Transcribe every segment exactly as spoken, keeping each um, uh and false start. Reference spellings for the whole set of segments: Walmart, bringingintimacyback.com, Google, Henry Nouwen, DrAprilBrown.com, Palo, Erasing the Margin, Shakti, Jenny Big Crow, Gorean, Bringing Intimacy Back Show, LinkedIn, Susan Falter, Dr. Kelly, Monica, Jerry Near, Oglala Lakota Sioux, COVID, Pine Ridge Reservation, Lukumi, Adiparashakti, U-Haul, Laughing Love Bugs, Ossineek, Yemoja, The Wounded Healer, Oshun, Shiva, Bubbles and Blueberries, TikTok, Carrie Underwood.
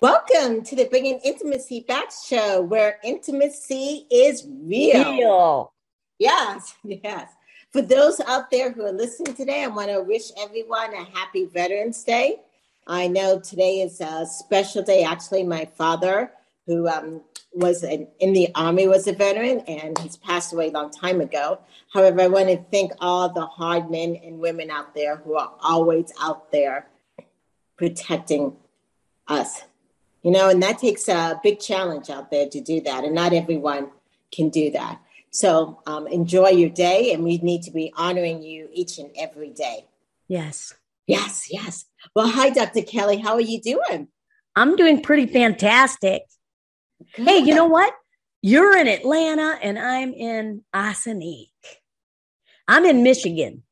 Welcome to the Bringing Intimacy Back Show, where intimacy is real. real. Yes, yes. For those out there who are listening today, I want to wish everyone a happy Veterans Day. I know today is a special day. Actually, my father, who um, was an, in the Army, was a veteran, and he's passed away a long time ago. However, I want to thank all the hard men and women out there who are always out there protecting us. You know, and that takes a big challenge out there to do that. And not everyone can do that. So um, enjoy your day. And we need to be honoring you each and every day. Yes. Yes, yes. Well, hi, Doctor Kelly. How are you doing? I'm doing pretty fantastic. Good. Hey, you know what? You're in Atlanta and I'm in Ossineek. I'm in Michigan.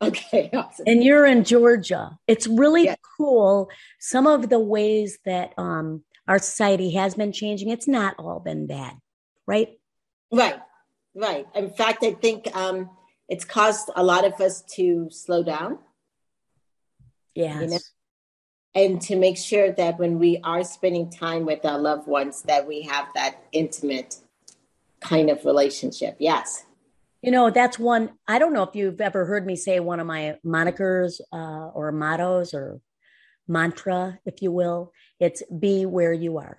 Okay. Awesome. And you're in Georgia. It's really yes. cool. Some of the ways that um, our society has been changing, it's not all been bad, right? Right, right. In fact, I think um, it's caused a lot of us to slow down. Yes. You know? And to make sure that when we are spending time with our loved ones, that we have that intimate kind of relationship. Yes. You know, that's one, I don't know if you've ever heard me say one of my monikers uh, or mottos or mantra, if you will, it's be where you are.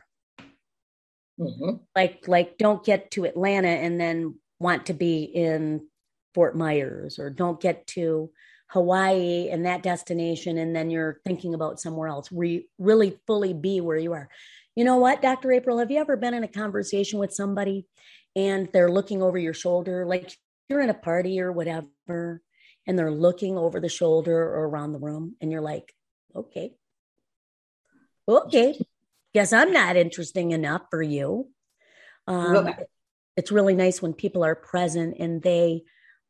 Mm-hmm. Like, like don't get to Atlanta and then want to be in Fort Myers, or don't get to Hawaii and that destination and then you're thinking about somewhere else. Re- really fully be where you are. You know what, Doctor April, have you ever been in a conversation with somebody and they're looking over your shoulder, like you're in a party or whatever, and they're looking over the shoulder or around the room, and you're like, okay, okay, guess I'm not interesting enough for you. Um, it's really nice when people are present and they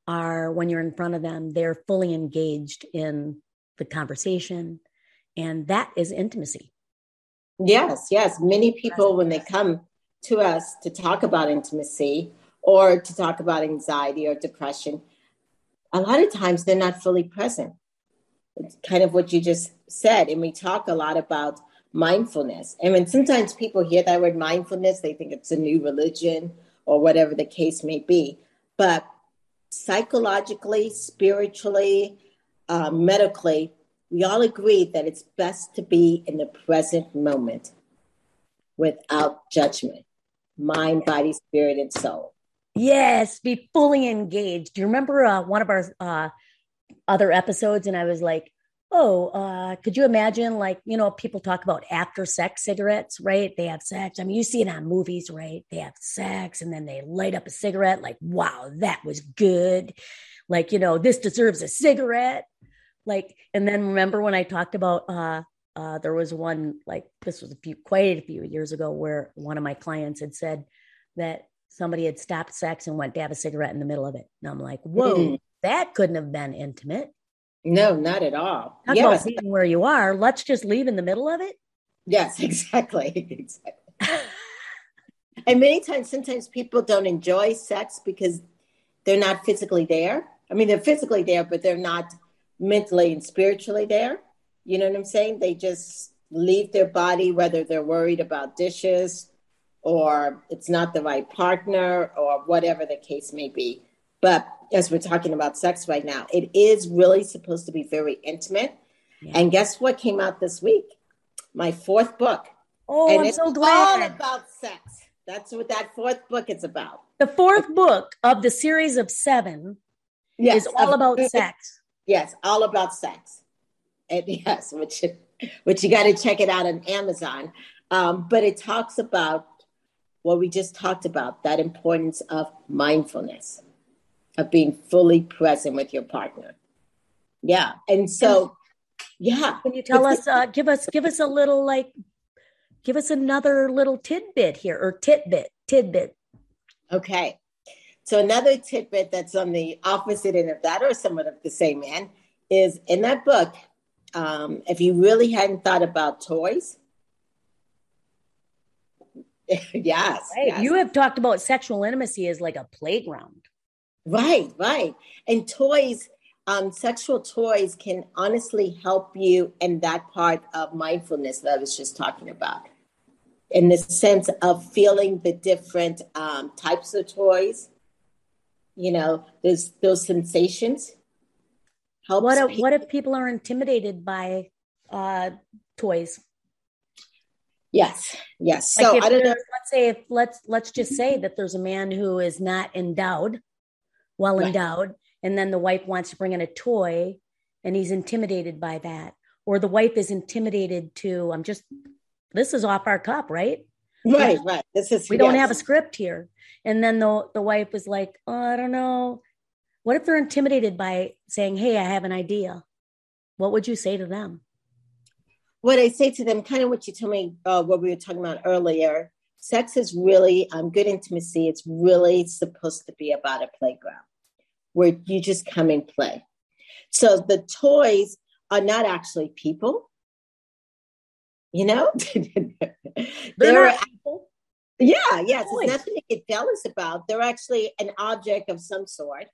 are, when you're in front of them, they're fully engaged in the conversation, and that is intimacy. Yes, yes. Many people, when they come to us to talk about intimacy or to talk about anxiety or depression, a lot of times they're not fully present. It's kind of what you just said. And we talk a lot about mindfulness. And when sometimes people hear that word mindfulness, they think it's a new religion or whatever the case may be. But psychologically, spiritually, uh, medically, we all agree that it's best to be in the present moment without judgment. Mind, body, spirit, and soul. Yes, be fully engaged. Do you remember uh, one of our uh, other episodes? And I was like, oh, uh, could you imagine, like, you know, people talk about after sex cigarettes, right? They have sex. I mean, you see it on movies, right? They have sex and then they light up a cigarette. Like, wow, that was good. Like, you know, this deserves a cigarette. Like, and then remember when I talked about, uh, Uh, there was one, like this was a few, quite a few years ago, where one of my clients had said that somebody had stopped sex and went to have a cigarette in the middle of it. And I'm like, whoa, mm. that couldn't have been intimate. No, not at all. Talk yes. about being where you are. Let's just leave in the middle of it. Yes, exactly. exactly. And many times, sometimes people don't enjoy sex because they're not physically there. I mean, they're physically there, but they're not mentally and spiritually there. You know what I'm saying? They just leave their body, whether they're worried about dishes or it's not the right partner or whatever the case may be. But as we're talking about sex right now, it is really supposed to be very intimate. Yeah. And guess what came out this week? My fourth book. Oh, and I'm it's so glad. All about sex. That's what that fourth book is about. The fourth book of the series of seven yes, is all about sex. Yes, all about sex. And yes, which, which you got to check it out on Amazon. Um, but it talks about what we just talked about, that importance of mindfulness, of being fully present with your partner. Yeah. And so, yeah. Can you tell us, uh, give us, give us a little, like, give us another little tidbit here or tidbit, tidbit. Okay. So another tidbit that's on the opposite end of that, or somewhat of the same end, is in that book, um, if you really hadn't thought about toys. yes, right. yes. You have talked about sexual intimacy as like a playground. Right, right. And toys, um, sexual toys can honestly help you in that part of mindfulness that I was just talking about. In the sense of feeling the different um, types of toys, you know, those those sensations. What if, what if people are intimidated by uh, toys? Yes, yes. Like so I don't know. Let's say if, let's let's just say that there's a man who is not endowed, well endowed, right. And then the wife wants to bring in a toy, and he's intimidated by that, or the wife is intimidated to. I'm just. This is off our cup, right? Right, right. This is we yes. don't have a script here. And then the the wife was like, oh, I don't know. What if they're intimidated by saying, hey, I have an idea? What would you say to them? What I say to them, kind of what you told me, uh, what we were talking about earlier, sex is really, um, good intimacy, it's really supposed to be about a playground where you just come and play. So the toys are not actually people, you know? They're people. Yeah, yes. Toys. It's nothing to get jealous about. They're actually an object of some sort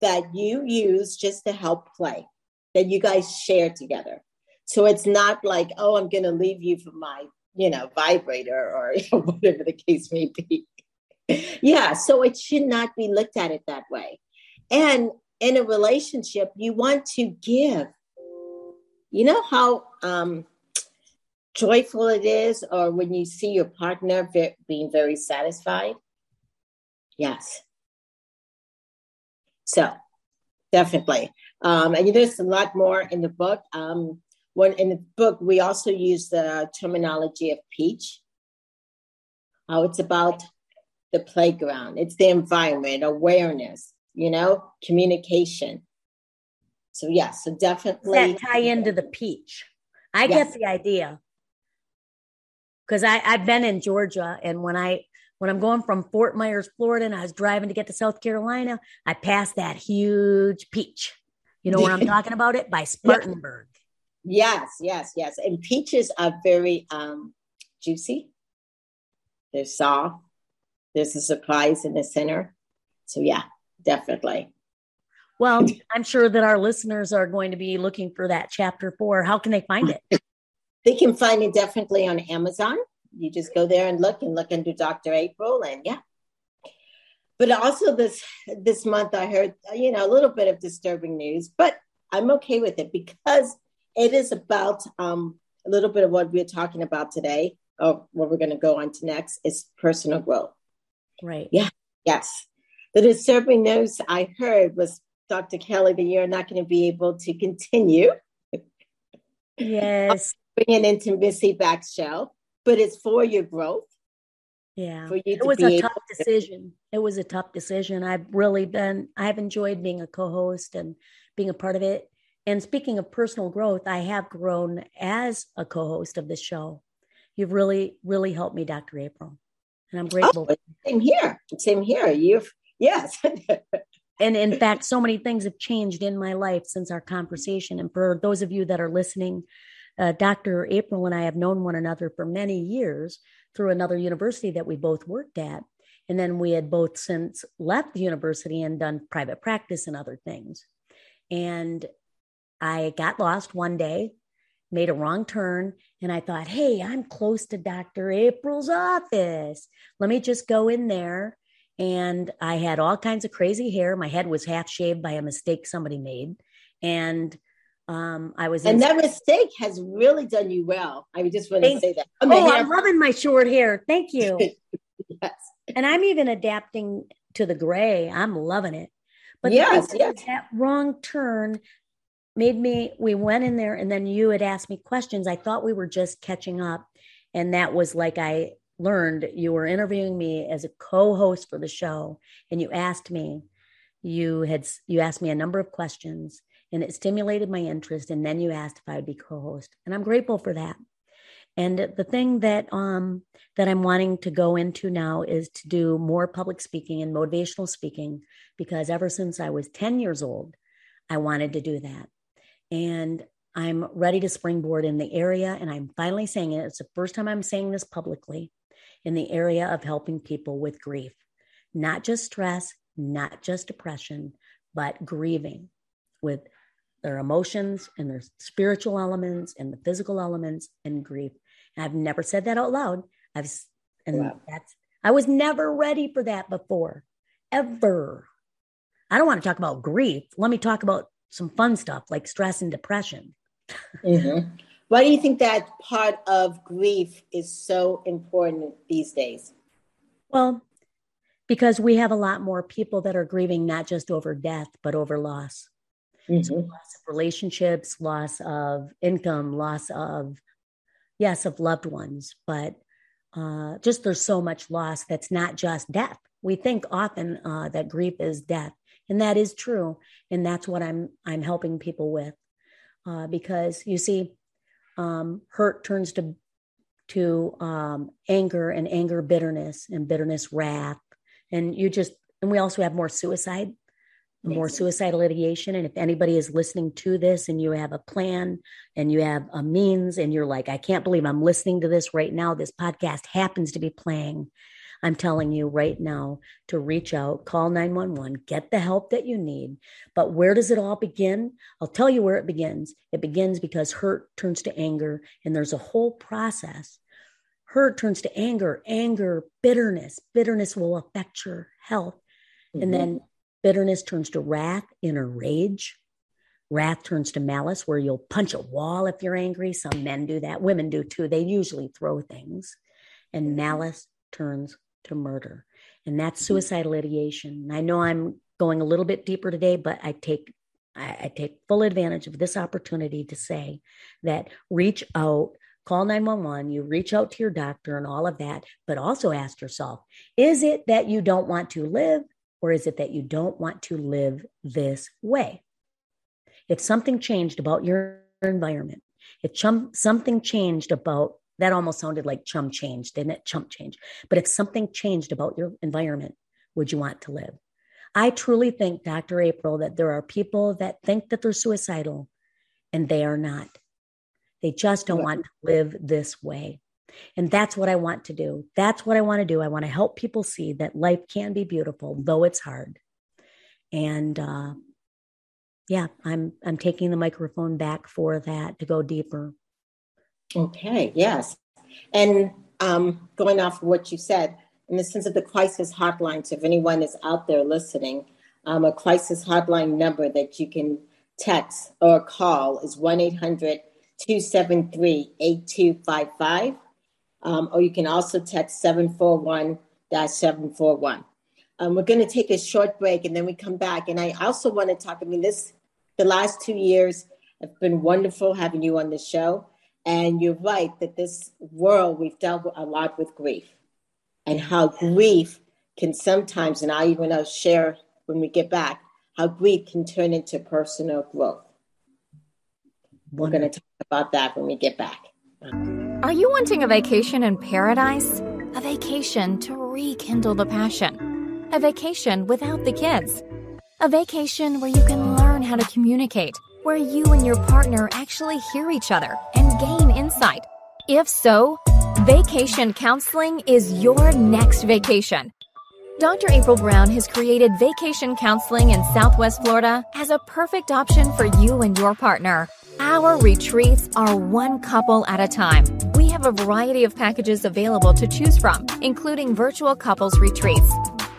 that you use just to help play, that you guys share together. So it's not like, oh, I'm going to leave you for my, you know, vibrator or you know, whatever the case may be. Yeah, so it should not be looked at it that way. And in a relationship, you want to give. You know how um, joyful it is, or when you see your partner ve- being very satisfied? Yes. So definitely. Um, and there's a lot more in the book. Um, when in the book, we also use the terminology of peach. How it's about the playground. It's the environment, awareness, you know, communication. So, yeah, so definitely. Does that tie into the peach? I yes. get the idea. Because I've been in Georgia, and when I When I'm going from Fort Myers, Florida, and I was driving to get to South Carolina, I passed that huge peach. You know what I'm talking about it? By Spartanburg. Yes, yes, yes. And peaches are very um, juicy. They're soft. There's a surprise in the center. So yeah, definitely. Well, I'm sure that our listeners are going to be looking for that chapter four. How can they find it? They can find it definitely on Amazon. You just go there and look and look under Doctor April, and yeah. But also this this month, I heard, you know, a little bit of disturbing news, but I'm okay with it because it is about um, a little bit of what we're talking about today, or what we're going to go on to next, is personal growth. Right. Yeah. Yes. The disturbing news I heard was, Doctor Kelly, that you're not going to be able to continue. Yes. Bringing Intimacy Back Show. But it's for your growth. Yeah. For you it was a tough to- decision. It was a tough decision. I've really been, I've enjoyed being a co-host and being a part of it. And speaking of personal growth, I have grown as a co-host of the show. You've really, really helped me, Doctor April. And I'm grateful. Oh, same here. Same here. You've, yes. And in fact, so many things have changed in my life since our conversation. And for those of you that are listening, Uh, Doctor April and I have known one another for many years through another university that we both worked at. And then we had both since left the university and done private practice and other things. And I got lost one day, made a wrong turn. And I thought, hey, I'm close to Doctor April's office. Let me just go in there. And I had all kinds of crazy hair. My head was half shaved by a mistake somebody made. And Um, I was, and that mistake has really done you well. I just want to say that. I'm oh, I'm loving my short hair. Thank you. Yes, and I'm even adapting to the gray. I'm loving it. But yes, yes. That wrong turn made me. We went in there, and then you had asked me questions. I thought we were just catching up, and that was like I learned you were interviewing me as a co-host for the show, and you asked me, you had, you asked me a number of questions, and it stimulated my interest. And then you asked if I would be co-host, and I'm grateful for that. And the thing that um, that I'm wanting to go into now is to do more public speaking and motivational speaking, because ever since I was ten years old, I wanted to do that. And I'm ready to springboard in the area, and I'm finally saying it. It's the first time I'm saying this publicly, in the area of helping people with grief, not just stress, not just depression, but grieving with their emotions and their spiritual elements and the physical elements and grief. And I've never said that out loud. I've, and wow. that's, I was never ready for that before, ever. I don't want to talk about grief. Let me talk about some fun stuff like stress and depression. Mm-hmm. Why do you think that part of grief is so important these days? Well, because we have a lot more people that are grieving, not just over death, but over loss. Mm-hmm. So loss of relationships, loss of income, loss of, yes, of loved ones, but uh, just there's so much loss that's not just death. We think often uh, that grief is death, and that is true. And that's what I'm I'm helping people with, uh, because you see, um, hurt turns to to um, anger, and anger bitterness, and bitterness wrath, and you just and we also have more suicide. More suicide litigation. And if anybody is listening to this and you have a plan and you have a means and you're like, I can't believe I'm listening to this right now. This podcast happens to be playing. I'm telling you right now to reach out, call nine one one, get the help that you need. But where does it all begin? I'll tell you where it begins. It begins because hurt turns to anger, and there's a whole process. Hurt turns to anger, anger, bitterness. Bitterness will affect your health. Mm-hmm. And then bitterness turns to wrath, inner rage. Wrath turns to malice, where you'll punch a wall if you're angry. Some men do that. Women do too. They usually throw things. And malice turns to murder. And that's suicide litigation. I know I'm going a little bit deeper today, but I take I, I take full advantage of this opportunity to say that reach out, call nine one one, you reach out to your doctor and all of that, but also ask yourself, is it that you don't want to live? Or is it that you don't want to live this way? If something changed about your environment, if chum, something changed about, that almost sounded like chum change, didn't it? Chump change. But if something changed about your environment, would you want to live? I truly think, Doctor April, that there are people that think that they're suicidal, and they are not. They just don't want to live this way. And that's what I want to do. That's what I want to do. I want to help people see that life can be beautiful, though it's hard. And uh, yeah, I'm I'm taking the microphone back for that to go deeper. Okay. Yes. And um, going off of what you said, in the sense of the crisis hotline, so if anyone is out there listening, um, a crisis hotline number that you can text or call is one eight hundred two seven three eight two five five. Um, or you can also text seven four one dash seven four one. Um, we're going to take a short break, and then we come back. And I also want to talk, I mean, this, the last two years have been wonderful having you on the show. And you're right that this world, we've dealt with a lot with grief, and how grief can sometimes, and I'll even share when we get back, how grief can turn into personal growth. We're going to talk about that when we get back. Are you wanting a vacation in paradise? A vacation to rekindle the passion? A vacation without the kids? A vacation where you can learn how to communicate, where you and your partner actually hear each other and gain insight? If so, vacation counseling is your next vacation. Doctor April Brown has created vacation counseling in Southwest Florida as a perfect option for you and your partner. Our retreats are one couple at a time. We have a variety of packages available to choose from, including virtual couples retreats.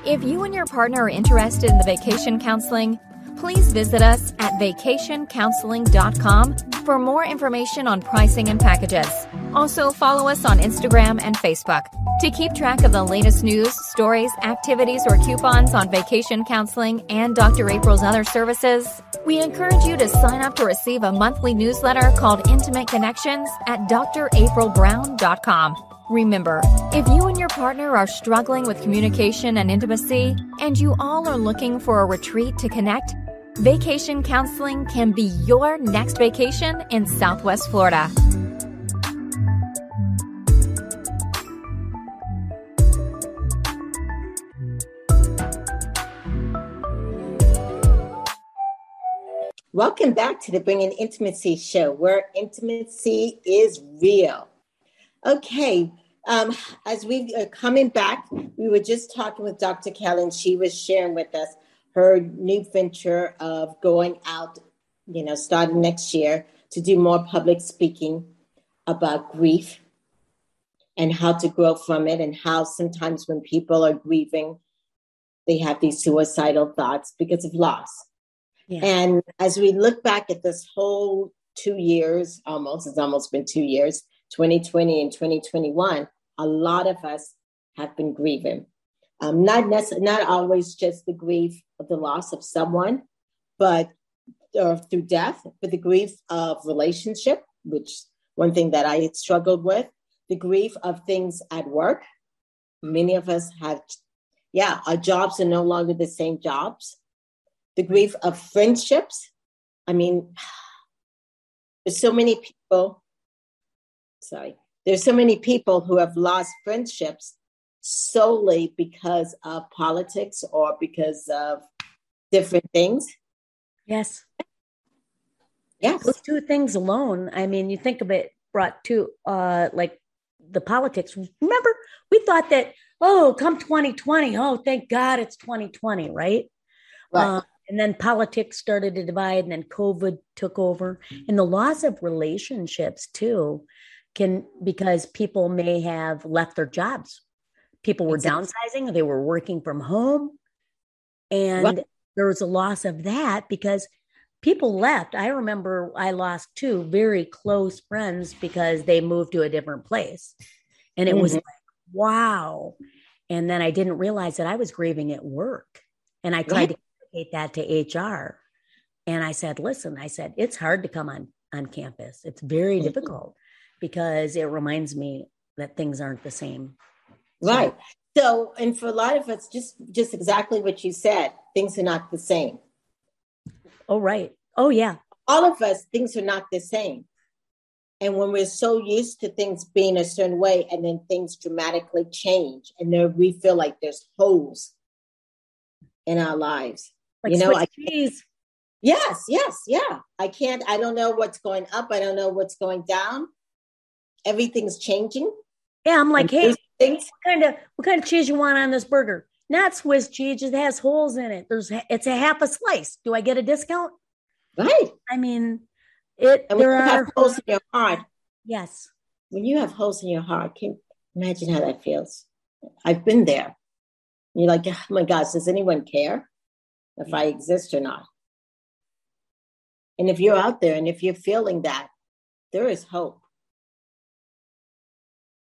If you and your partner are interested in the vacation counseling, please visit us at vacation counseling dot com for more information on pricing and packages. Also, follow us on Instagram and Facebook to keep track of the latest news, stories, activities, or coupons on vacation counseling and Doctor April's other services. We encourage you to sign up to receive a monthly newsletter called Intimate Connections at D R April Brown dot com. Remember, if you and your partner are struggling with communication and intimacy, and you all are looking for a retreat to connect, Vacation Counseling can be your next vacation in Southwest Florida. Welcome back to the Bringing Intimacy Show, where intimacy is real. Okay, um, as we are coming back, we were just talking with Doctor Kelly, and she was sharing with us her new venture of going out, you know, starting next year to do more public speaking about grief and how to grow from it, and how sometimes when people are grieving, they have these suicidal thoughts because of loss. Yeah. And as we look back at this whole two years, almost, it's almost been two years, twenty twenty and twenty twenty-one, a lot of us have been grieving. Um, not necessarily, not always just the grief of the loss of someone, but or through death, but the grief of relationship, which one thing that I had struggled with, the grief of things at work. Many of us have, yeah, our jobs are no longer the same jobs. The grief of friendships. I mean, there's so many people, sorry, there's so many people who have lost friendships solely because of politics or because of different things. Yes. Yes. Those two things alone. I mean, you think of it brought to uh, like the politics. Remember, we thought that, oh, come twenty twenty. Oh, thank God it's twenty twenty, right? Right. Um, And then politics started to divide, and then COVID took over, and the loss of relationships too, can, because people may have left their jobs. People were exactly. downsizing, they were working from home, and right. there was a loss of that because people left. I remember I lost two very close friends because they moved to a different place, and it mm-hmm. was like, wow. And then I didn't realize that I was grieving at work, and I tried right. to that to H R. And I said, listen, I said, it's hard to come on, on campus. It's very mm-hmm. difficult because it reminds me that things aren't the same. Right. So, and for a lot of us, just, just exactly what you said, things are not the same. Oh, right. Oh, yeah. All of us, things are not the same. And when we're so used to things being a certain way, and then things dramatically change, and then we feel like there's holes in our lives. Like, you know, I yes, yes, yeah. I can't, I don't know what's going up. I don't know what's going down. Everything's changing. Yeah, I'm like, and hey, things. What kind of what kind of cheese you want on this burger? Not Swiss cheese, it has holes in it. There's it's a half a slice. Do I get a discount? Right. I mean, it and there when you are have holes in your heart. Yes. When you have holes in your heart, can you imagine how that feels? I've been there. You're like, oh my gosh, does anyone care if I exist or not? And if you're out there and if you're feeling that, there is hope.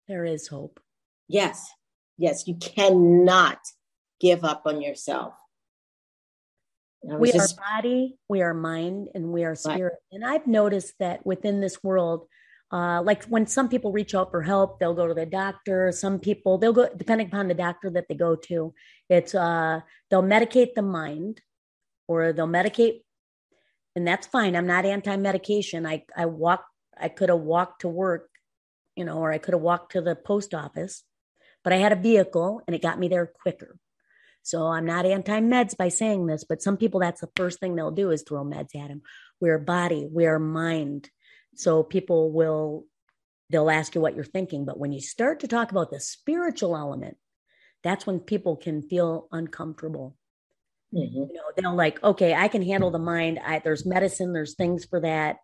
There is hope. Yes. Yes. You cannot give up on yourself. We just... are body, we are mind, and we are spirit. Right. And I've noticed that within this world, uh, like when some people reach out for help, they'll go to the doctor. Some people, they'll go, depending upon the doctor that they go to, it's, uh, they'll medicate the mind, or they'll medicate, and that's fine. I'm not anti-medication. I, I walk, I could have walked to work, you know, or I could have walked to the post office, but I had a vehicle and it got me there quicker. So I'm not anti-meds by saying this, but some people, that's the first thing they'll do is throw meds at them. We're body, we're mind. So people will, they'll ask you what you're thinking. But when you start to talk about the spiritual element, that's when people can feel uncomfortable. Mm-hmm. You know, they'll like, okay, I can handle the mind. I, there's medicine, there's things for that.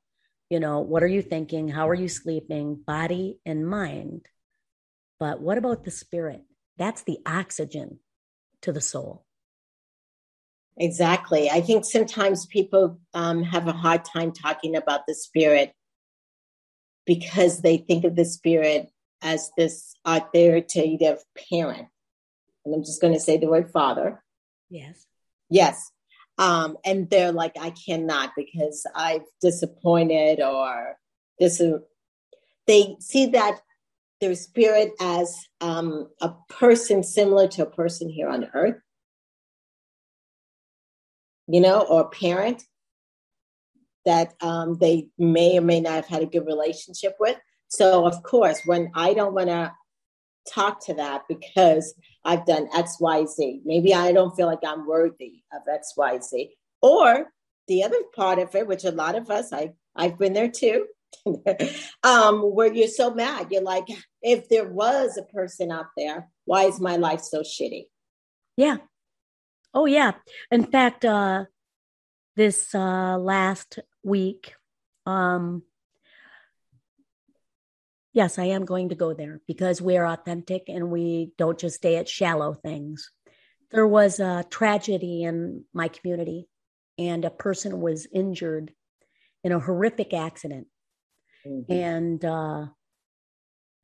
You know, what are you thinking? How are you sleeping? Body and mind. But what about the spirit? That's the oxygen to the soul. Exactly. I think sometimes people um, have a hard time talking about the spirit, because they think of the spirit as this authoritative parent. And I'm just going to say the word father. Yes. Yes. Um, and they're like, I cannot because I've disappointed, or this. They see that their spirit as um, a person similar to a person here on earth, you know, or a parent that um, they may or may not have had a good relationship with. So, of course, when I don't want to talk to that because I've done X, Y, Z, maybe I don't feel like I'm worthy of X, Y, Z. Or the other part of it, which a lot of us, I, I've been there too, um, where you're so mad. You're like, if there was a person out there, why is my life so shitty? Yeah. Oh, yeah. In fact, uh, this uh, last week, um, yes, I am going to go there because we're authentic and we don't just stay at shallow things. There was a tragedy in my community and a person was injured in a horrific accident. Mm-hmm. And uh,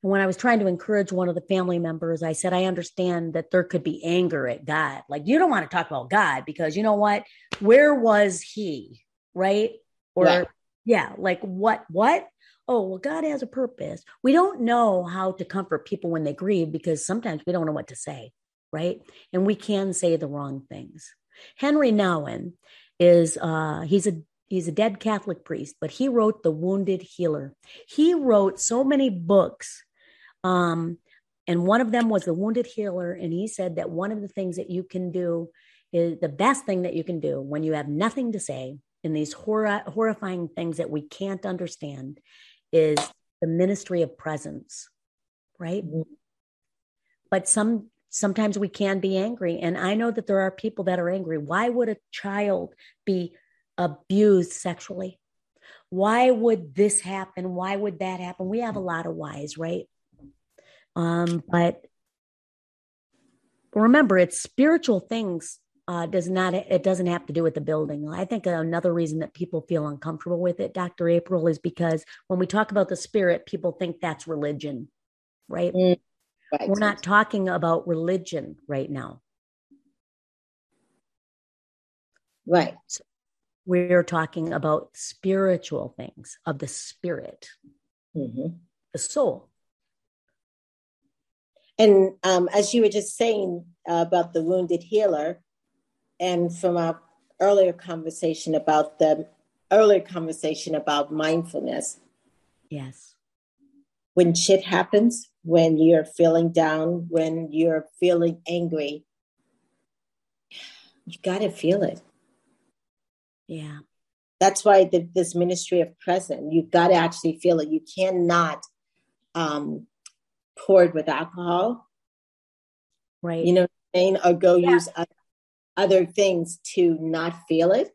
when I was trying to encourage one of the family members, I said, I understand that there could be anger at God. Like, you don't want to talk about God because you know what? Where was he? Right? Or yeah, yeah like what, what? Oh, well, God has a purpose. We don't know how to comfort people when they grieve because sometimes we don't know what to say, right? And we can say the wrong things. Henry Nouwen is, uh, he's a he's a dead Catholic priest, but he wrote The Wounded Healer. He wrote so many books, um, and one of them was The Wounded Healer, and he said that one of the things that you can do is the best thing that you can do when you have nothing to say in these hor- horrifying things that we can't understand is the ministry of presence, right? Mm-hmm. But some sometimes we can be angry. And I know that there are people that are angry. Why would a child be abused sexually? Why would this happen? Why would that happen? We have a lot of whys, right? Um, but remember, it's spiritual things. Uh, does not, it doesn't have to do with the building. I think another reason that people feel uncomfortable with it, Doctor April, is because when we talk about the spirit, people think that's religion, right? Mm-hmm. We're not talking about religion right now. Right. So we're talking about spiritual things of the spirit, mm-hmm. the soul. And um, as you were just saying uh, about the wounded healer, and from our earlier conversation about the earlier conversation about mindfulness. Yes. When shit happens, when you're feeling down, when you're feeling angry, you got to feel it. Yeah. That's why the, this ministry of present, you've got to actually feel it. You cannot um, pour it with alcohol. Right. You know what I mean? Or go yeah. use other. other things to not feel it.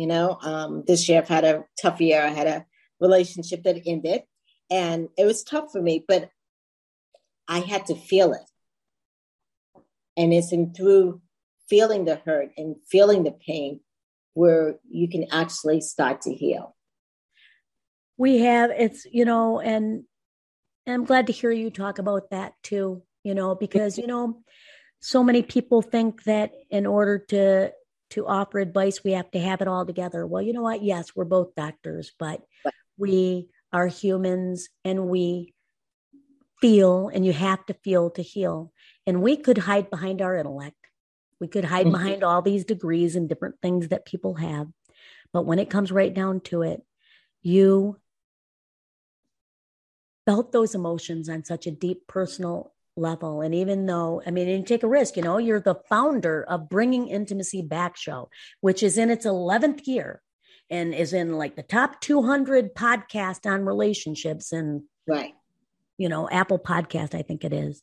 You know, um, this year I've had a tough year. I had a relationship that ended and it was tough for me, but I had to feel it. And it's in through feeling the hurt and feeling the pain where you can actually start to heal. We have, it's, you know, and, and I'm glad to hear you talk about that too, you know, because, you know, so many people think that in order to to offer advice, we have to have it all together. Well, you know what? Yes, we're both doctors, but we are humans and we feel, and you have to feel to heal. And we could hide behind our intellect. We could hide mm-hmm. behind all these degrees and different things that people have. But when it comes right down to it, you felt those emotions on such a deep personal level. And even though, I mean, you take a risk, you know, you're the founder of Bringing Intimacy Back Show, which is in its eleventh year and is in like the top two hundred podcast on relationships and, right. you know, Apple Podcast, I think it is.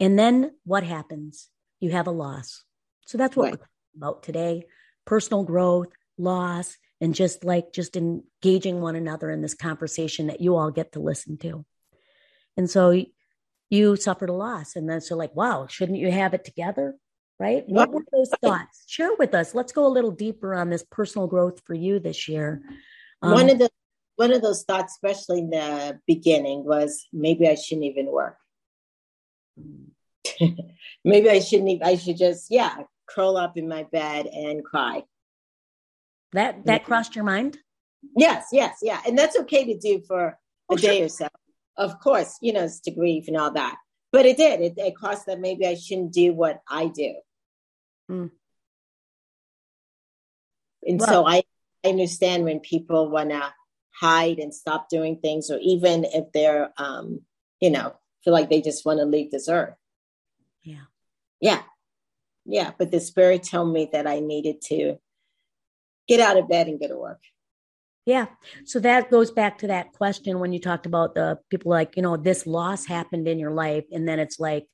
And then what happens? You have a loss. So that's what right. we're talking about today. Personal growth, loss, and just like just engaging one another in this conversation that you all get to listen to. And so you suffered a loss. And then so like, wow, shouldn't you have it together? Right. What were those thoughts? Share with us. Let's go a little deeper on this personal growth for you this year. Um, one of the, one of those thoughts, especially in the beginning, was maybe I shouldn't even work. Maybe I shouldn't even, I should just, yeah, curl up in my bed and cry. That, that crossed your mind? Yes. Yes. Yeah. And that's okay to do for a oh, day sure. or so. of course, you know, it's to grieve and all that. But it did. It, it cost that maybe I shouldn't do what I do. Mm. And well, so I, I understand when people want to hide and stop doing things, or even if they're, um, you know, feel like they just want to leave this earth. Yeah. Yeah. Yeah. But the spirit told me that I needed to get out of bed and go to work. Yeah. So that goes back to that question when you talked about the people like, you know, this loss happened in your life. And then it's like,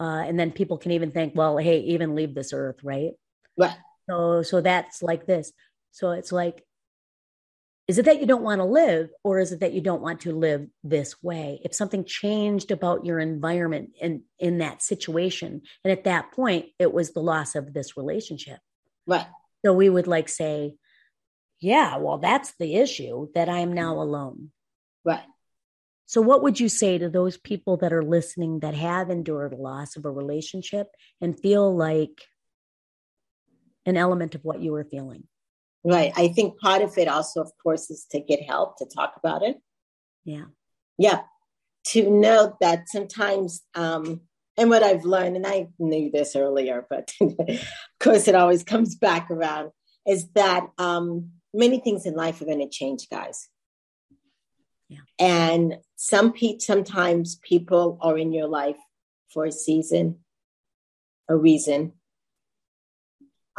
uh, and then people can even think, well, hey, even leave this earth. Right. Right. So, so that's like this. So it's like, is it that you don't want to live, or is it that you don't want to live this way? If something changed about your environment and in, in that situation, and at that point, it was the loss of this relationship. Right. So we would like say, yeah, well, that's the issue, that I am now alone. Right. So what would you say to those people that are listening that have endured a loss of a relationship and feel like an element of what you were feeling? Right. I think part of it also, of course, is to get help, to talk about it. Yeah. Yeah. To know that sometimes, um, and what I've learned, and I knew this earlier, but of course it always comes back around, is that um, many things in life are going to change, guys. Yeah. And some pe- sometimes people are in your life for a season, a reason.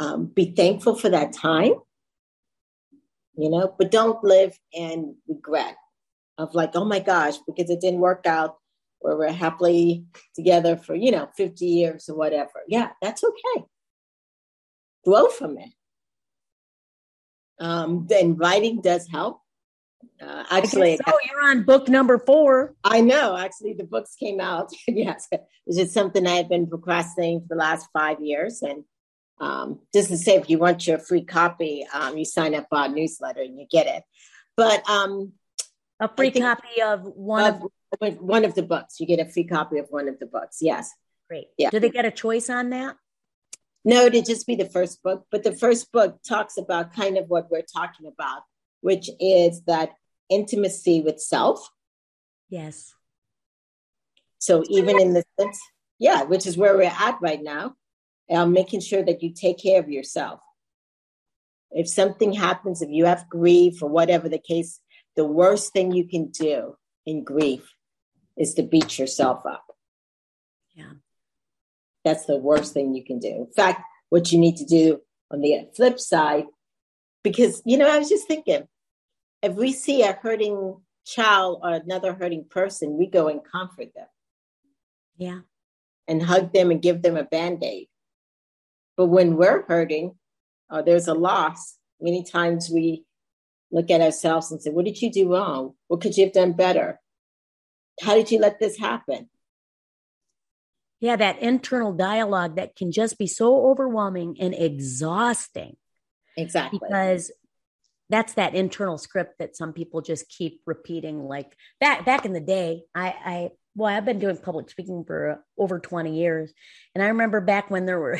Um, be thankful for that time, you know, but don't live in regret of like, oh my gosh, because it didn't work out, or we're happily together for, you know, fifty years or whatever. Yeah, that's okay. Grow from it. Um, then writing does help. Uh, actually, so you're on book number four. I know. Actually, the books came out. Yes, which is something I had been procrastinating for the last five years. And um, just to say, if you want your free copy, um, you sign up for our newsletter and you get it. But um, a free copy of one of, of one of the books. You get a free copy of one of the books. Yes, great. Yeah. Do they get a choice on that? No, it'd just be the first book. But the first book talks about kind of what we're talking about, which is that intimacy with self. Yes. So even in the sense, yeah, which is where we're at right now, um, making sure that you take care of yourself. If something happens, if you have grief or whatever the case, the worst thing you can do in grief is to beat yourself up. Yeah. That's the worst thing you can do. In fact, what you need to do on the flip side, because, you know, I was just thinking, if we see a hurting child or another hurting person, we go and comfort them. Yeah. And hug them and give them a Band-Aid. But when we're hurting, or there's a loss, many times we look at ourselves and say, what did you do wrong? What could you have done better? How did you let this happen? Yeah, that internal dialogue that can just be so overwhelming and exhausting. Exactly. Because that's that internal script that some people just keep repeating. Like back, back in the day, I, I, well, I've been doing public speaking for over twenty years. And I remember back when there were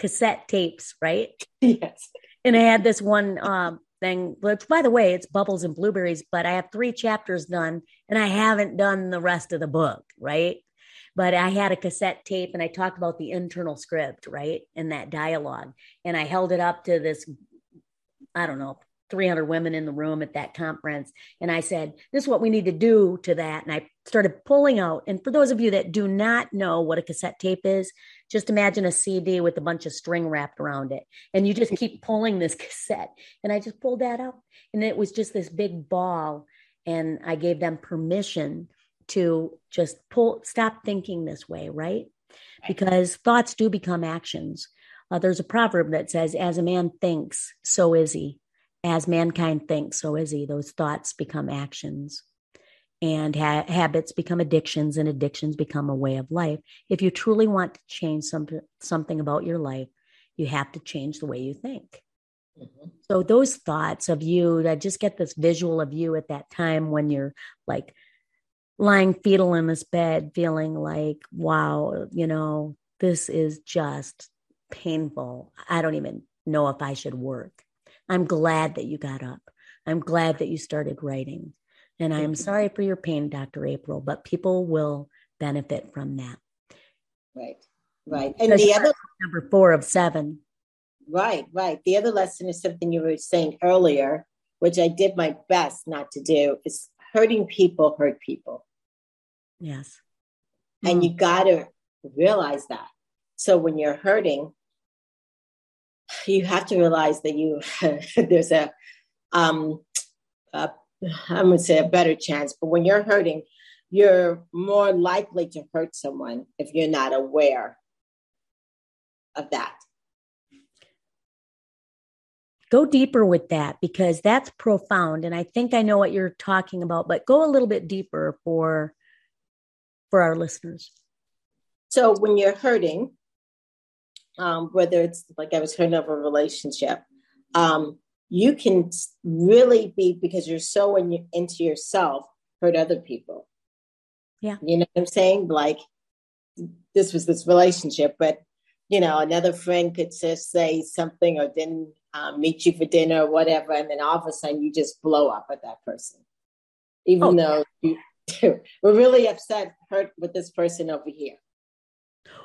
cassette tapes, right? Yes. And I had this one um, thing, which by the way, it's Bubbles and Blueberries, but I have three chapters done and I haven't done the rest of the book, right? But I had a cassette tape and I talked about the internal script, right? And that dialogue. And I held it up to this, I don't know, three hundred women in the room at that conference. And I said, this is what we need to do to that. And I started pulling out. And for those of you that do not know what a cassette tape is, just imagine a C D with a bunch of string wrapped around it. And you just keep pulling this cassette. And I just pulled that out. And it was just this big ball. And I gave them permission to just pull, stop thinking this way, right? Because thoughts do become actions. Uh, there's a proverb that says, as a man thinks, so is he. As mankind thinks, so is he. Those thoughts become actions. And ha- habits become addictions, and addictions become a way of life. If you truly want to change some, something about your life, you have to change the way you think. Mm-hmm. So those thoughts of you, I just get this visual of you at that time when you're like, lying fetal in this bed, feeling like, wow, you know, this is just painful. I don't even know if I should work. I'm glad that you got up. I'm glad that you started writing. And I am sorry for your pain, Doctor April, but people will benefit from that. Right, right. And especially the other number four of seven. Right, right. The other lesson is something you were saying earlier, which I did my best not to do, is hurting people hurt people. Yes. And you got to realize that. So when you're hurting, you have to realize that you there's a, um, a I'm going to say a better chance. But when you're hurting, you're more likely to hurt someone if you're not aware of that. Go deeper with that, because that's profound. And I think I know what you're talking about, but go a little bit deeper for for our listeners. So when you're hurting, um, whether it's like I was hurting over a relationship, um, you can really be, because you're so in, into yourself, hurt other people. Yeah. You know what I'm saying? Like, this was this relationship, but, you know, another friend could just say something or didn't um, meet you for dinner or whatever. And then all of a sudden you just blow up at that person, even oh, though yeah. you were really upset, hurt with this person over here.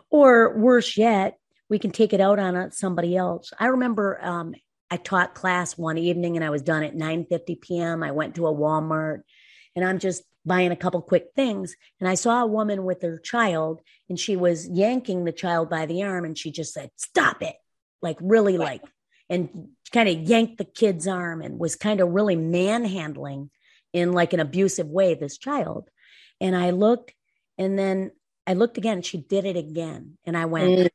Or worse yet, we can take it out on somebody else. I remember um, I taught class one evening and I was done at nine fifty p.m. I went to a Walmart and I'm just buying a couple quick things. And I saw a woman with her child and she was yanking the child by the arm and she just said, "Stop it." Like really like, and kind of yanked the kid's arm and was kind of really manhandling in like an abusive way, this child. And I looked and then I looked again, she did it again. And I went, mm.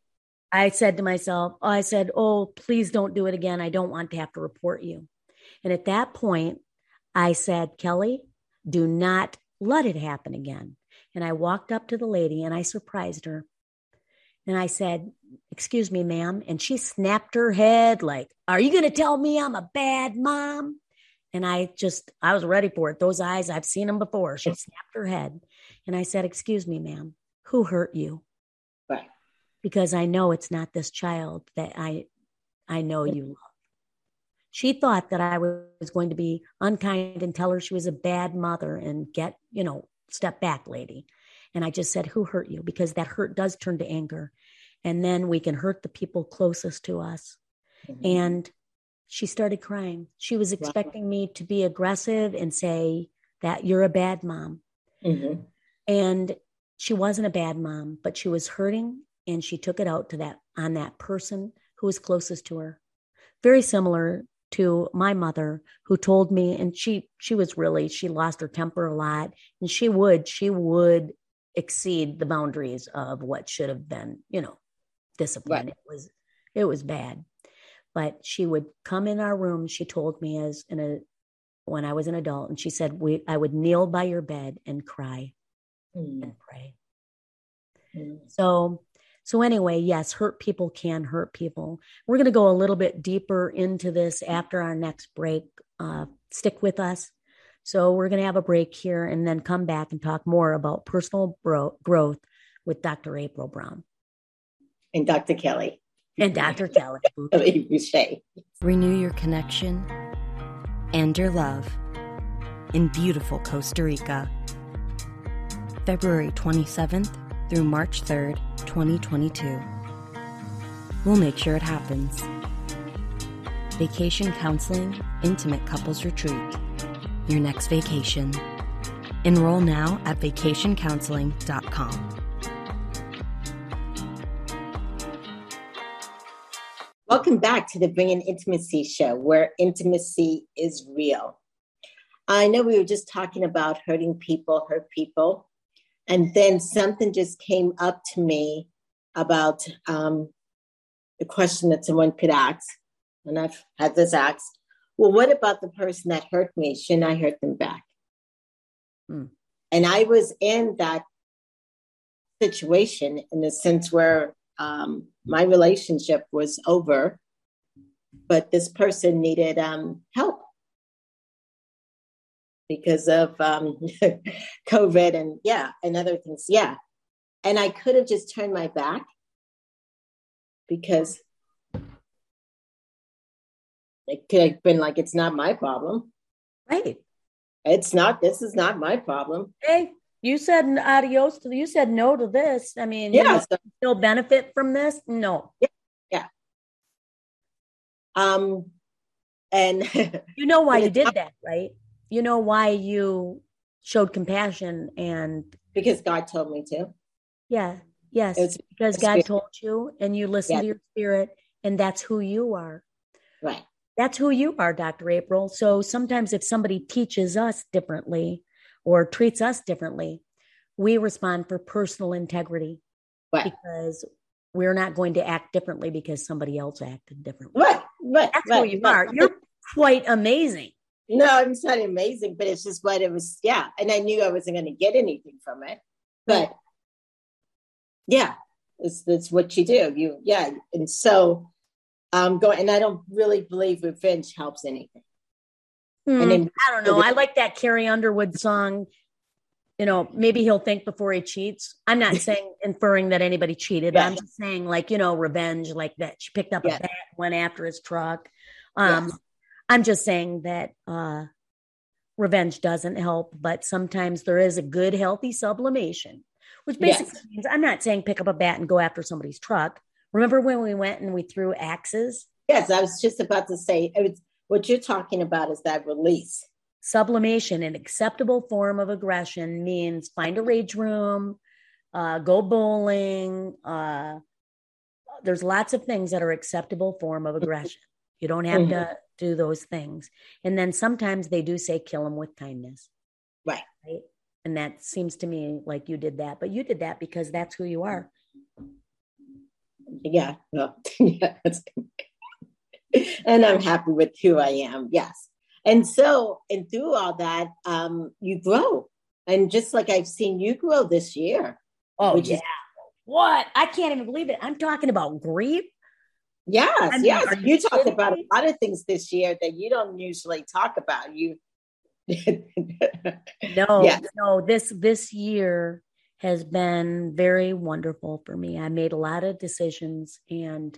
I said to myself, oh, I said, oh, please don't do it again. I don't want to have to report you. And at that point, I said, Kelly, do not let it happen again. And I walked up to the lady and I surprised her. And I said, excuse me, ma'am. And she snapped her head like, are you going to tell me I'm a bad mom? And I just, I was ready for it. Those eyes, I've seen them before. She snapped her head. And I said, excuse me, ma'am. Who hurt you? Right. Because I know it's not this child that I, I know you love. She thought that I was going to be unkind and tell her she was a bad mother and get, you know, step back, lady. And I just said, who hurt you? Because that hurt does turn to anger. And then we can hurt the people closest to us. Mm-hmm. And she started crying. She was expecting wow. me to be aggressive and say that you're a bad mom. Mm-hmm. And she wasn't a bad mom, but she was hurting and she took it out to that on that person who was closest to her. Very similar to my mother, who told me, and she she was really, she lost her temper a lot, and she would, she would exceed the boundaries of what should have been, you know, discipline. Right. It was it was bad. But she would come in our room, she told me as in a when I was an adult, and she said, We I would kneel by your bed and cry. And pray. Mm. So, so anyway, yes, hurt people can hurt people. We're going to go a little bit deeper into this after our next break. Uh, stick with us. So we're going to have a break here and then come back and talk more about personal bro- growth with Doctor April Brown. And Doctor Kelly. And Doctor Kelly. Renew your connection and your love in beautiful Costa Rica. February twenty-seventh through March third, twenty twenty-two. We'll make sure it happens. Vacation Counseling Intimate Couples Retreat. Your next vacation. Enroll now at vacation counseling dot com. Welcome back to the Bringing Intimacy Show, where intimacy is real. I know we were just talking about hurting people, hurt people. And then something just came up to me about um, the question that someone could ask. And I've had this asked, well, what about the person that hurt me? Shouldn't I hurt them back? Hmm. And I was in that situation in the sense where um, my relationship was over, but this person needed um, help. Because of um, COVID and yeah, and other things. Yeah. And I could have just turned my back because it could have been like, it's not my problem. Right. It's not, this is not my problem. Hey, you said adios to, you said no to this. I mean, yeah, you know, so, no benefit from this. No. Yeah. yeah. Um, and you know why you did that, right? You know why you showed compassion and. Because God told me to. Yeah. Yes. It's because God told you and you listened yeah. to your spirit, and that's who you are. Right. That's who you are, Doctor April. So sometimes if somebody teaches us differently or treats us differently, we respond for personal integrity right. because we're not going to act differently because somebody else acted differently. Right, right. That's right, who you right. are. You're quite amazing. No, it's not amazing, but it's just what it was. Yeah. And I knew I wasn't going to get anything from it, but yeah, it's, it's what you do. You, yeah. And so Um, going, and I don't really believe revenge helps anything. Mm, and then, I don't know. I like that Carrie Underwood song. You know, maybe he'll think before he cheats. I'm not saying inferring that anybody cheated. Yeah. I'm just saying, like, you know, revenge, like that. She picked up yeah. a bat, went after his truck. Um, yeah. I'm just saying that uh, revenge doesn't help, but sometimes there is a good, healthy sublimation, which basically yes. means I'm not saying pick up a bat and go after somebody's truck. Remember when we went and we threw axes? Yes, I was just about to say, it's, what you're talking about is that release. Sublimation, an acceptable form of aggression, means find a rage room, uh, go bowling. Uh, there's lots of things that are acceptable form of aggression. You don't have mm-hmm. to do those things. And then sometimes they do say, kill them with kindness. Right. right. And that seems to me like you did that, but you did that because that's who you are. Yeah, well, yeah, and I'm happy with who I am. Yes, and so and through all that, um, you grow, and just like I've seen you grow this year. Oh yeah, is- what I can't even believe it. I'm talking about grief. Yes, I mean, yes, you, you talked about a lot of things this year that you don't usually talk about. You no, yes. no, this this year has been very wonderful for me. I made a lot of decisions, and,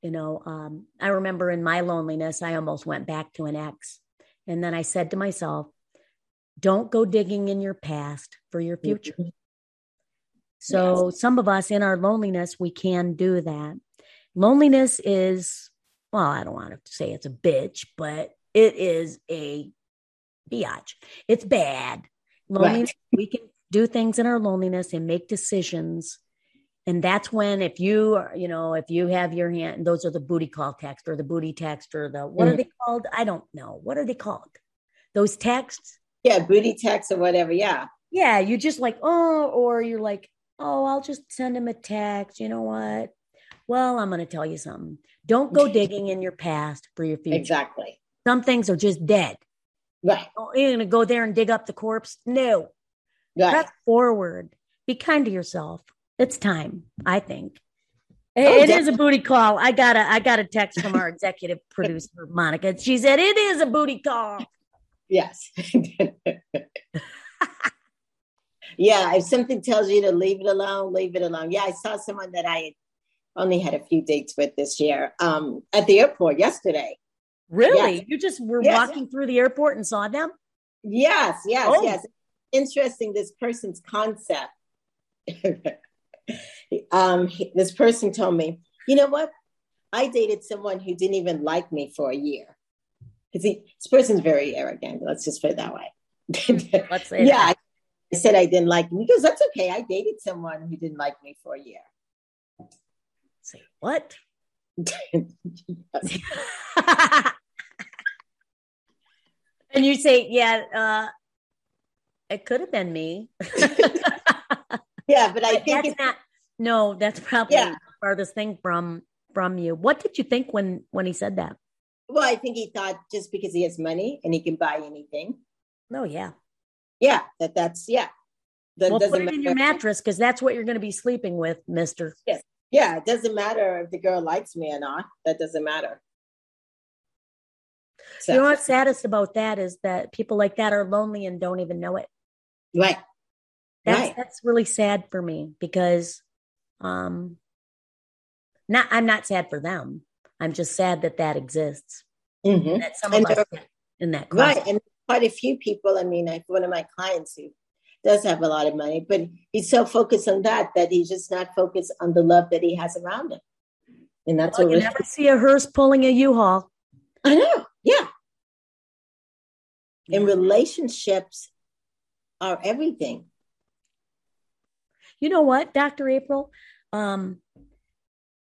you know, um, I remember in my loneliness, I almost went back to an ex. And then I said to myself, don't go digging in your past for your future. Mm-hmm. So yes. some of us in our loneliness, we can do that. Loneliness is, well, I don't want to say it's a bitch, but it is a biatch. It's bad. Loneliness, right. we can do things in our loneliness and make decisions. And that's when, if you are, you know, if you have your hand, and those are the booty call text or the booty text or the, what mm-hmm. are they called? I don't know. What are they called? Those texts? Yeah. Booty texts or whatever. Yeah. Yeah. You just like, oh, or you're like, oh, I'll just send him a text. You know what? Well, I'm going to tell you something. Don't go digging in your past for your future. Exactly. Some things are just dead. Right. Oh, you're going to go there and dig up the corpse? No. Press forward. Be kind to yourself. It's time, I think. It, oh, it is a booty call. I got a, I got a text from our executive producer, Monica. She said, it is a booty call. Yes. yeah. If something tells you to leave it alone, leave it alone. Yeah. I saw someone that I only had a few dates with this year um, at the airport yesterday. Really? Yes. You just were yes. walking through the airport and saw them? Yes. Yes. Oh. Yes. Interesting, this person's concept. um, he, this person told me, you know what? I dated someone who didn't even like me for a year. Because this person's very arrogant. Let's just put it that way. let's say yeah, that. I said I didn't like him. He goes, that's okay. I dated someone who didn't like me for a year. Say what? and you say, yeah, uh, it could have been me. yeah, but I but think it's not. No, that's probably yeah. the farthest thing from from you. What did you think when when he said that? Well, I think he thought just because he has money and he can buy anything. No, oh, yeah, yeah, that that's yeah. That well, put it matter. in your mattress because that's what you're going to be sleeping with, Mister. Yes, yeah, it doesn't matter if the girl likes me or not. That doesn't matter. So. You know what's saddest about that is that people like that are lonely and don't even know it. Right. That's right. That's really sad for me because um, not I'm not sad for them. I'm just sad that that exists. Mm-hmm. That some and of us in that. Right. And quite a few people. I mean, I have one of my clients who does have a lot of money, but he's so focused on that that he's just not focused on the love that he has around him. And that's well, what you never doing. See a hearse pulling a U-Haul. I know. Yeah. And relationships are everything. You know what, Doctor April? Um,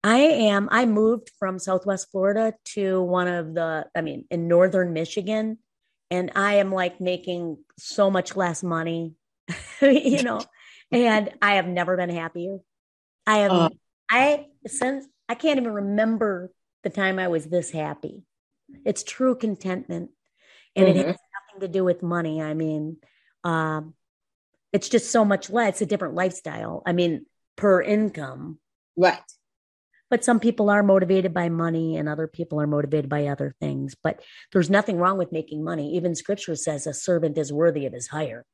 I am. I moved from Southwest Florida to one of the, I mean, in Northern Michigan. And I am like making so much less money, you know, and I have never been happier. I have, uh, I, since I can't even remember the time I was this happy. It's true contentment. And mm-hmm. it has nothing to do with money. I mean, um, it's just so much less. It's a different lifestyle. I mean, per income. Right. But some people are motivated by money and other people are motivated by other things. But there's nothing wrong with making money. Even scripture says a servant is worthy of his hire.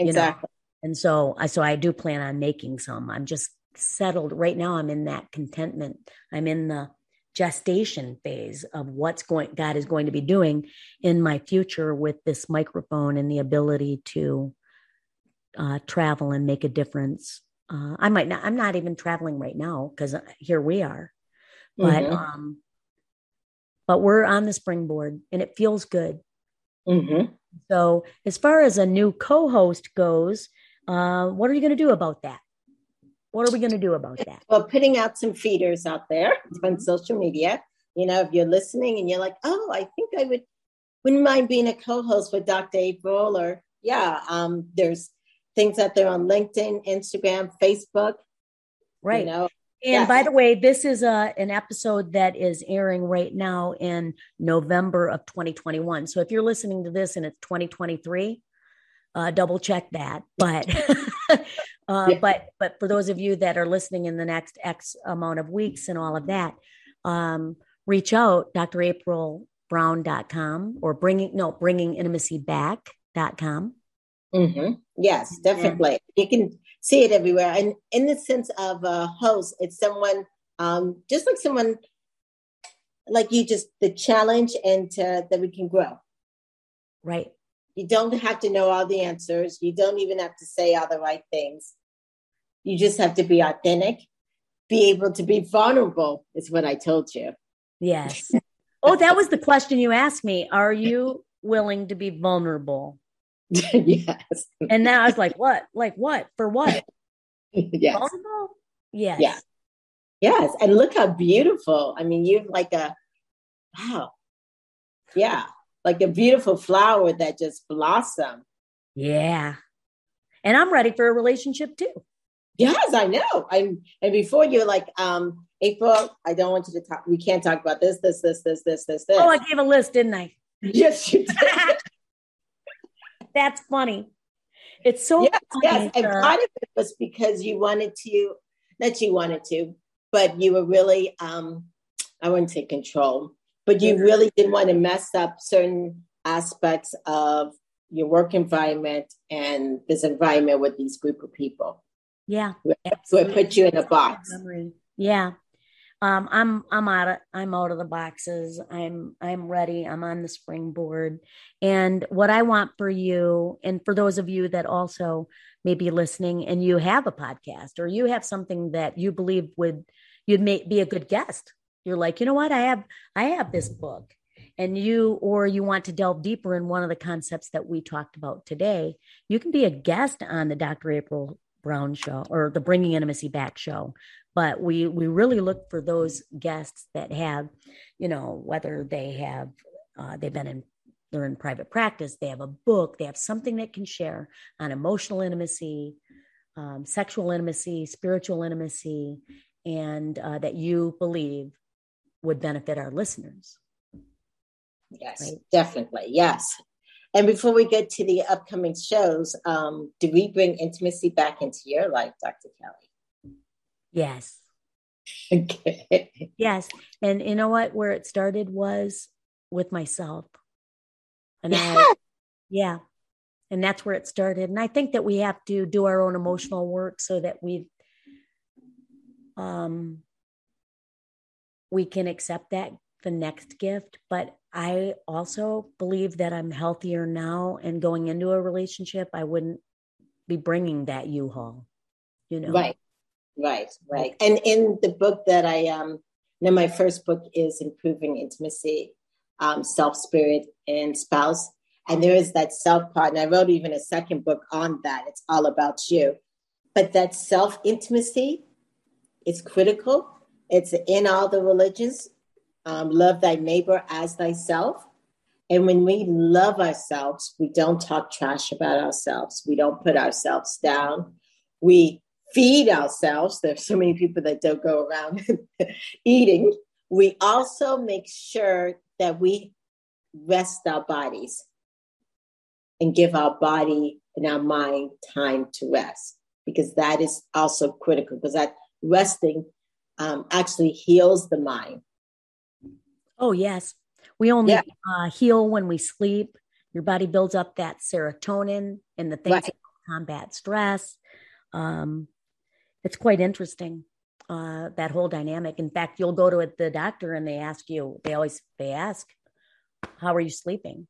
Exactly. You know? And so, so I do plan on making some. I'm just settled. Right now, I'm in that contentment. I'm in the gestation phase of what's going, God is going to be doing in my future with this microphone and the ability to uh, travel and make a difference. Uh, I might not, I'm not even traveling right now because here we are, but, mm-hmm. um, but we're on the springboard and it feels good. Mm-hmm. So as far as a new co-host goes, uh, what are you going to do about that? What are we going to do about that? Well, putting out some feeders out there on social media. You know, if you're listening and you're like, oh, I think I would, wouldn't mind being a co-host with Doctor April or yeah. Um, there's things out there on LinkedIn, Instagram, Facebook. Right. You know, and yes. By the way, this is a, an episode that is airing right now in November of twenty twenty-one. So if you're listening to this and it's twenty twenty-three, Uh, double check that. But, uh, yeah. but, but for those of you that are listening in the next X amount of weeks and all of that, um, reach out, Dr April Brown dot com or bringing, no, bringing intimacy back dot com. Mm-hmm. Yes, definitely. And you can see it everywhere. And in the sense of a host, it's someone, um, just like someone like you, just the challenge and to, that we can grow. Right. You don't have to know all the answers. You don't even have to say all the right things. You just have to be authentic, be able to be vulnerable is what I told you. Yes. Oh, that was the question you asked me. Are you willing to be vulnerable? Yes. And now I was like, what? Like what? For what? Yes. Vulnerable? Yes. Yeah. Yes. And look how beautiful. I mean, you've like a, wow. Yeah. Like a beautiful flower that just blossomed. Yeah. And I'm ready for a relationship too. Yes, I know. I'm, and before you're like, um, April, I don't want you to talk. We can't talk about this, this, this, this, this, this, this. Oh, I gave a list, didn't I? Yes, you did. That's funny. It's so yes, funny. Yes, and part of it was because you wanted to, not you wanted to, but you were really, um, I wouldn't say control. But you really didn't want to mess up certain aspects of your work environment and this environment with these group of people. Yeah. So it put you in a box. Yeah. Um, I'm, I'm out of, I'm out of the boxes. I'm, I'm ready. I'm on the springboard. And what I want for you, and for those of you that also may be listening and you have a podcast or you have something that you believe would, you'd make, be a good guest. You're like, you know what? I have, I have this book and you, or you want to delve deeper in one of the concepts that we talked about today. You can be a guest on the Doctor April Brown Show or the Bringing Intimacy Back Show. But we, we really look for those guests that have, you know, whether they have, uh, they've been in, they're in private practice, they have a book, they have something that can share on emotional intimacy, um, sexual intimacy, spiritual intimacy, and uh, that you believe would benefit our listeners. Yes, right? Definitely. Yes. And before we get to the upcoming shows, um, do we bring intimacy back into your life, Doctor Kelly? Yes. Okay. Yes. And you know what? Where it started was with myself. And yeah. I, yeah. And that's where it started. And I think that we have to do our own emotional work so that we've, um, we can accept that the next gift, but I also believe that I'm healthier now, and going into a relationship, I wouldn't be bringing that U-Haul, you know? Right, right, right. And in the book that I, um, now my first book is Improving Intimacy, um, Self, Spirit, and Spouse. And there is that self part. And I wrote even a second book on that. It's all about you. But that self intimacy is critical. It's in all the religions. Um, love thy neighbor as thyself. And when we love ourselves, we don't talk trash about ourselves. We don't put ourselves down. We feed ourselves. There's so many people that don't go around eating. We also make sure that we rest our bodies and give our body and our mind time to rest, because that is also critical, because that resting um, actually heals the mind. Oh, yes. We only yeah. uh, heal when we sleep. Your body builds up that serotonin and the things right. that combat stress. Um, it's quite interesting, uh, that whole dynamic. In fact, you'll go to the doctor and they ask you, they always, they ask, how are you sleeping?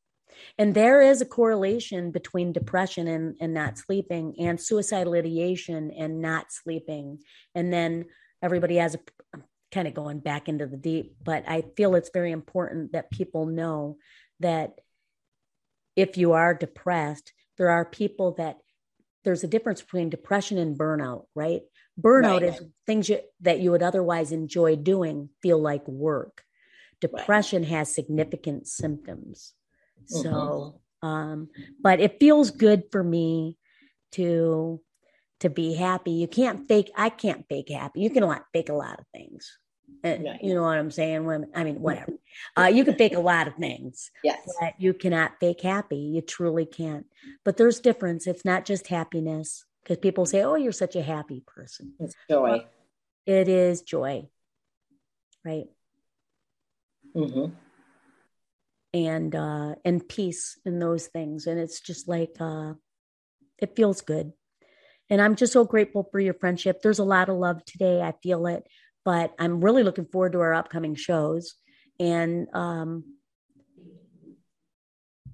And there is a correlation between depression and, and not sleeping, and suicidal ideation and not sleeping. And then everybody has a, I'm kind of going back into the deep, but I feel it's very important that people know that if you are depressed, there are people that there's a difference between depression and burnout, right? Burnout right. is things you, that you would otherwise enjoy doing feel like work. Depression right. has significant symptoms. So, um, but it feels good for me to, to be happy. You can't fake, I can't fake happy. You can a lot, fake a lot of things. And, no, you know what I'm saying? When, I mean, whatever. Uh, you can fake a lot of things. Yes. But you cannot fake happy. You truly can't. But there's difference. It's not just happiness, because people say, oh, you're such a happy person. It's joy. But it is joy. Right. Mm-hmm. And, uh, and peace in those things. And it's just like, uh, it feels good. And I'm just so grateful for your friendship. There's a lot of love today. I feel it, but I'm really looking forward to our upcoming shows. And, um,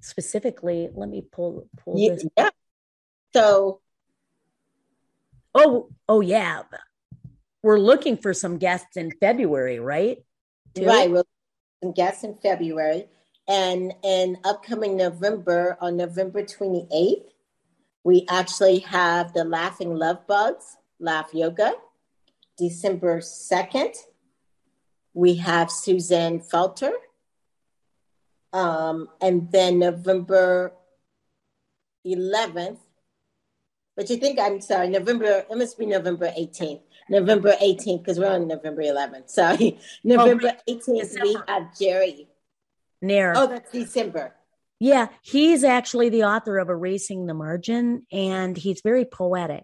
specifically, let me pull, pull this. Yeah. So, Oh, oh yeah. We're looking for some guests in February, right? Too? Right. We'll some guests in February. And in upcoming November, on November twenty-eighth, we actually have the Laughing Love Bugs, Laugh Yoga. December second, we have Susan Falter. Um, and then November eleventh, but you think, I'm sorry, November, it must be November eighteenth. November eighteenth, because we're on November eleventh. Sorry, November eighteenth, we have Jerry Near. Oh, that's December. Yeah. He's actually the author of Erasing the Margin, and he's very poetic.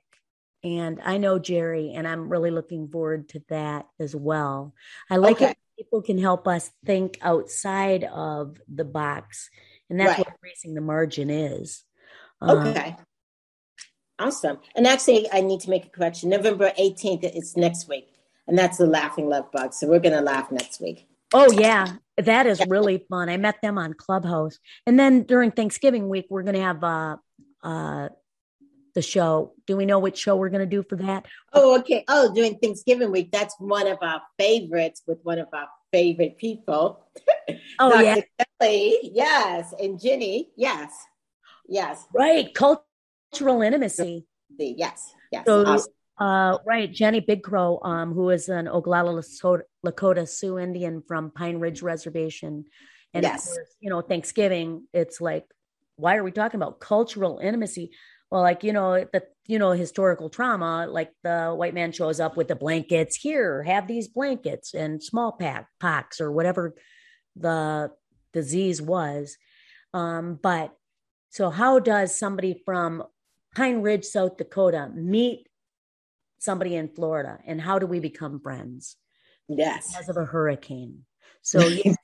And I know Jerry, and I'm really looking forward to that as well. I like okay. it when people can help us think outside of the box. And that's right. what Erasing the Margin is. Okay. Um, awesome. And actually, I need to make a correction. November eighteenth, it's next week. And that's the Laughing Love Bug. So we're going to laugh next week. Oh, yeah. That is really fun. I met them on Clubhouse. And then during Thanksgiving week, we're going to have uh, uh, the show. Do we know which show we're going to do for that? Oh, okay. Oh, during Thanksgiving week, that's one of our favorites with one of our favorite people. Oh, Doctor yeah. Kelly, yes. And Jenny, yes. Yes. Right. Cultural intimacy. Yes. Yes. So, awesome. Uh, right. Jenny Big Crow, um, who is an Oglala Lakota Sioux Indian from Pine Ridge Reservation. And yes. of course, you know, Thanksgiving, it's like, why are we talking about cultural intimacy? Well, like, you know, the, you know, historical trauma, like the white man shows up with the blankets, here, have these blankets, and smallpox or whatever the disease was. Um, but so how does somebody from Pine Ridge, South Dakota meet somebody in Florida, and how do we become friends? Yes. Because of a hurricane. So yes,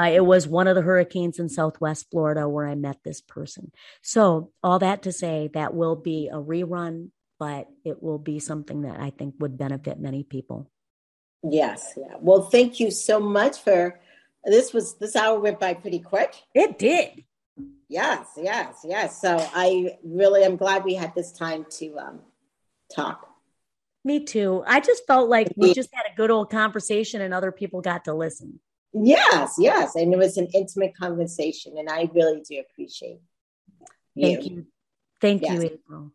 uh, it was one of the hurricanes in Southwest Florida where I met this person. So all that to say, that will be a rerun, but it will be something that I think would benefit many people. Yes. Yeah. Well, thank you so much for this was this hour went by pretty quick. It did. Yes, yes, yes. So I really am glad we had this time to um, talk. Me too. I just felt like we just had a good old conversation and other people got to listen. Yes, yes. And it was an intimate conversation, and I really do appreciate you. Thank you. Thank yes. you, April.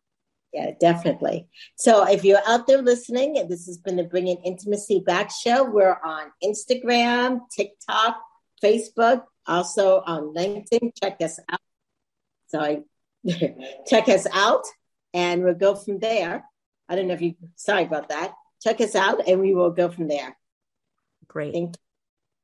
Yeah, definitely. So if you're out there listening, this has been the Bringing Intimacy Back Show. We're on Instagram, TikTok, Facebook, also on LinkedIn. Check us out. Sorry. Check us out, and we'll go from there. I don't know if you, sorry about that. Check us out, and we will go from there. Great. Thank you.